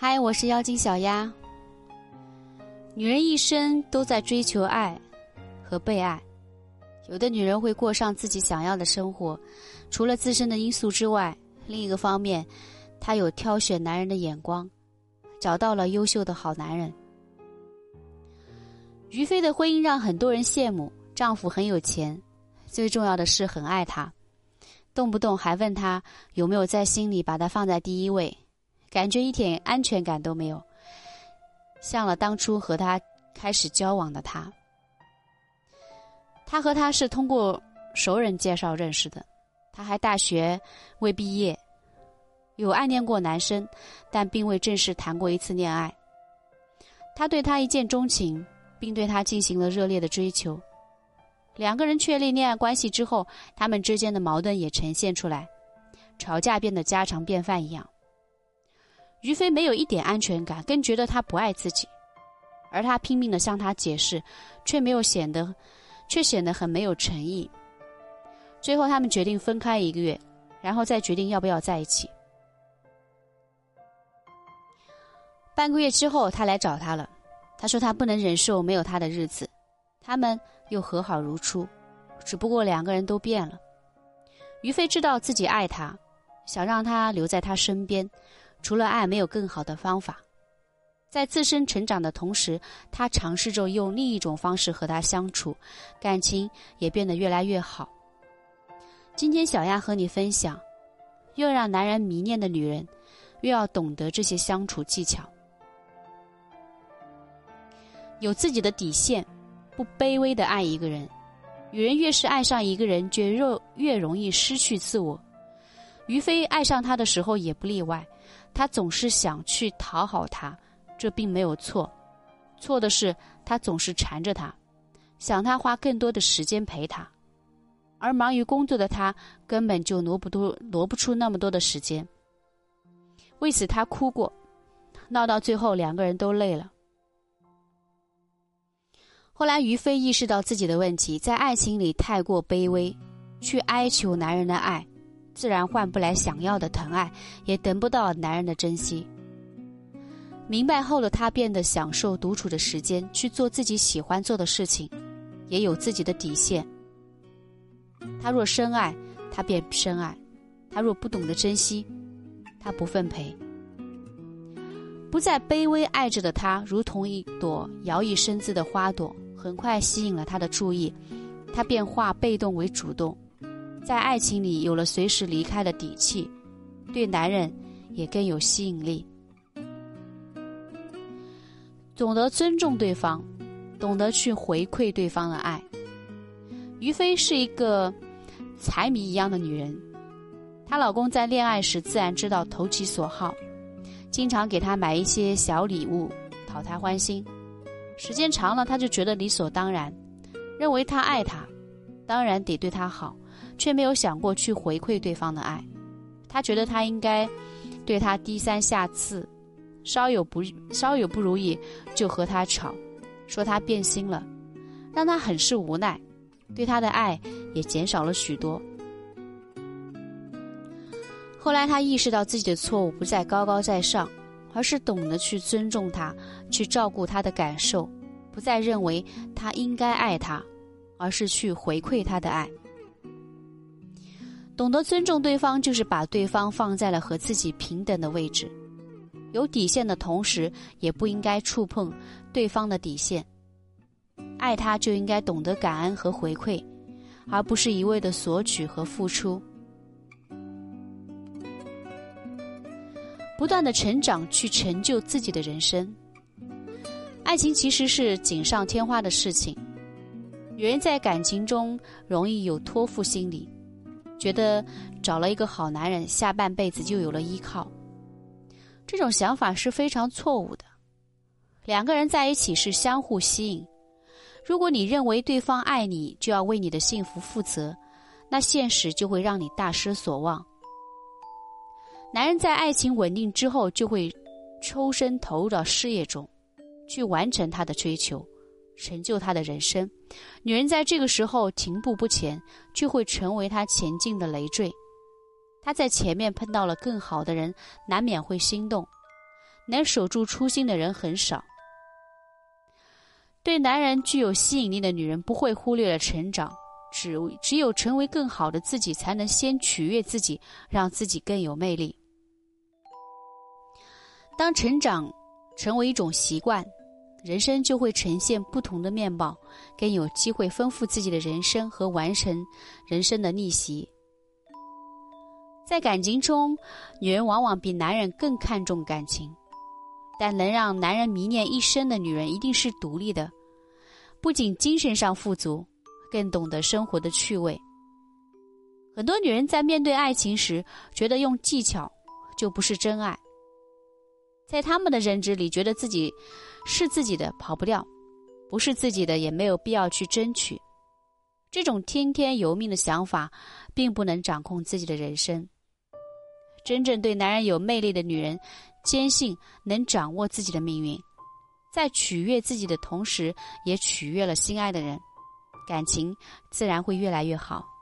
嗨，我是妖精小鸭。女人一生都在追求爱和被爱，有的女人会过上自己想要的生活，除了自身的因素之外，另一个方面，她有挑选男人的眼光，找到了优秀的好男人。于飞的婚姻让很多人羡慕，丈夫很有钱，最重要的是很爱她，动不动还问她有没有在心里把她放在第一位，感觉一点安全感都没有，像了当初和她开始交往的她。他和她是通过熟人介绍认识的，他还大学未毕业，有暗恋过男生，但并未正式谈过一次恋爱。他对她一见钟情，并对她进行了热烈的追求。两个人确立恋爱关系之后，他们之间的矛盾也呈现出来，吵架变得家常便饭一样。于飞没有一点安全感，更觉得他不爱自己，而他拼命地向他解释，却显得很没有诚意。最后他们决定分开1个月，然后再决定要不要在一起。半个月之后，他来找他了，他说他不能忍受没有他的日子，他们又和好如初，只不过2个人都变了。于飞知道自己爱他，想让他留在他身边，除了爱没有更好的方法。在自身成长的同时，他尝试着用另一种方式和他相处，感情也变得越来越好。今天小亚和你分享，越让男人迷恋的女人，越要懂得这些相处技巧。有自己的底线，不卑微地爱一个人。女人越是爱上一个人，就越容易失去自我。于飞爱上他的时候也不例外，他总是想去讨好他，这并没有错，错的是他总是缠着他，想他花更多的时间陪他，而忙于工作的他根本就挪不出那么多的时间。为此他哭过，闹到最后2个人都累了。后来于飞意识到自己的问题，在爱情里太过卑微，去哀求男人的爱，自然换不来想要的疼爱，也等不到男人的珍惜。明白后的他变得享受独处的时间，去做自己喜欢做的事情，也有自己的底线。他若深爱，他便深爱；他若不懂得珍惜，他不奉陪。不再卑微爱着的他，如同一朵摇曳生姿的花朵，很快吸引了他的注意，他便化被动为主动，在爱情里有了随时离开的底气，对男人也更有吸引力。懂得尊重对方，懂得去回馈对方的爱。于飞是一个财迷一样的女人，她老公在恋爱时自然知道投其所好，经常给她买一些小礼物讨她欢心。时间长了，她就觉得理所当然，认为他爱她，当然得对她好，却没有想过去回馈对方的爱。她觉得他应该对她低三下四，稍有不如意就和他吵，说他变心了，让他很是无奈，对他的爱也减少了许多。后来他意识到自己的错误，不再高高在上，而是懂得去尊重他，去照顾他的感受，不再认为他应该爱他，而是去回馈他的爱。懂得尊重对方，就是把对方放在了和自己平等的位置。有底线的同时，也不应该触碰对方的底线。爱他就应该懂得感恩和回馈，而不是一味的索取和付出。不断的成长，去成就自己的人生。爱情其实是锦上添花的事情，女人在感情中容易有托付心理，觉得找了一个好男人，下半辈子就有了依靠。这种想法是非常错误的。2个人在一起是相互吸引，如果你认为对方爱你，就要为你的幸福负责，那现实就会让你大失所望。男人在爱情稳定之后，就会抽身投入到事业中，去完成他的追求，成就他的人生。女人在这个时候停步不前，就会成为他前进的累赘。他在前面碰到了更好的人，难免会心动，能守住初心的人很少。对男人具有吸引力的女人不会忽略了成长，只有成为更好的自己，才能先取悦自己，让自己更有魅力。当成长成为一种习惯，人生就会呈现不同的面貌，更有机会丰富自己的人生和完成人生的逆袭。在感情中，女人往往比男人更看重感情，但能让男人迷恋一生的女人一定是独立的，不仅精神上富足，更懂得生活的趣味。很多女人在面对爱情时，觉得用技巧就不是真爱，在他们的认知里，觉得自己是自己的跑不掉，不是自己的也没有必要去争取。这种听天由命的想法并不能掌控自己的人生。真正对男人有魅力的女人，坚信能掌握自己的命运，在取悦自己的同时也取悦了心爱的人，感情自然会越来越好。